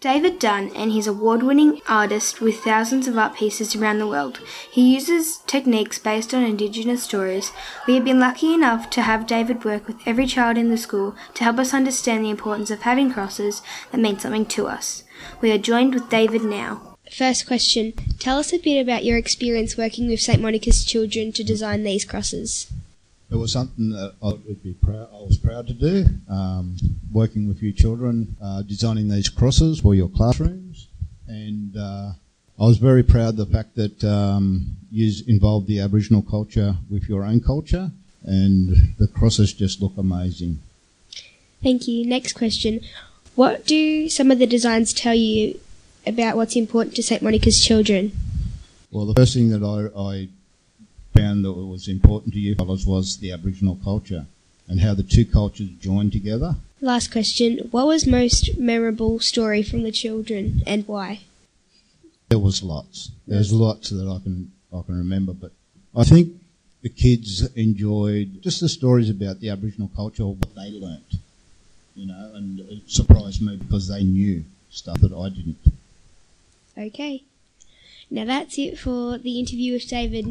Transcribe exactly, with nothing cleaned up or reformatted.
David Dunn and his award-winning artist with thousands of art pieces around the world. He uses techniques based on Indigenous stories. We have been lucky enough to have David work with every child in the school to help us understand the importance of having crosses that mean something to us. We are joined with David now. First question, tell us a bit about your experience working with Saint Monica's children to design these crosses. It was something that I would be proud, I was proud to do, um, working with you children, uh, designing these crosses for your classrooms. And uh, I was very proud of the fact that um, you involved the Aboriginal culture with your own culture, and the crosses just look amazing. Thank you. Next question. What do some of the designs tell you about what's important to Saint Monica's children? Well, the first thing that I... I found that was important to you fellas was the Aboriginal culture and how the two cultures joined together. Last question, what was most memorable story from the children and why? There was lots. There's lots that I can I can remember, but I think the kids enjoyed just the stories about the Aboriginal culture, what they learnt, you know, and it surprised me because they knew stuff that I didn't. Okay. Now that's it for the interview with David.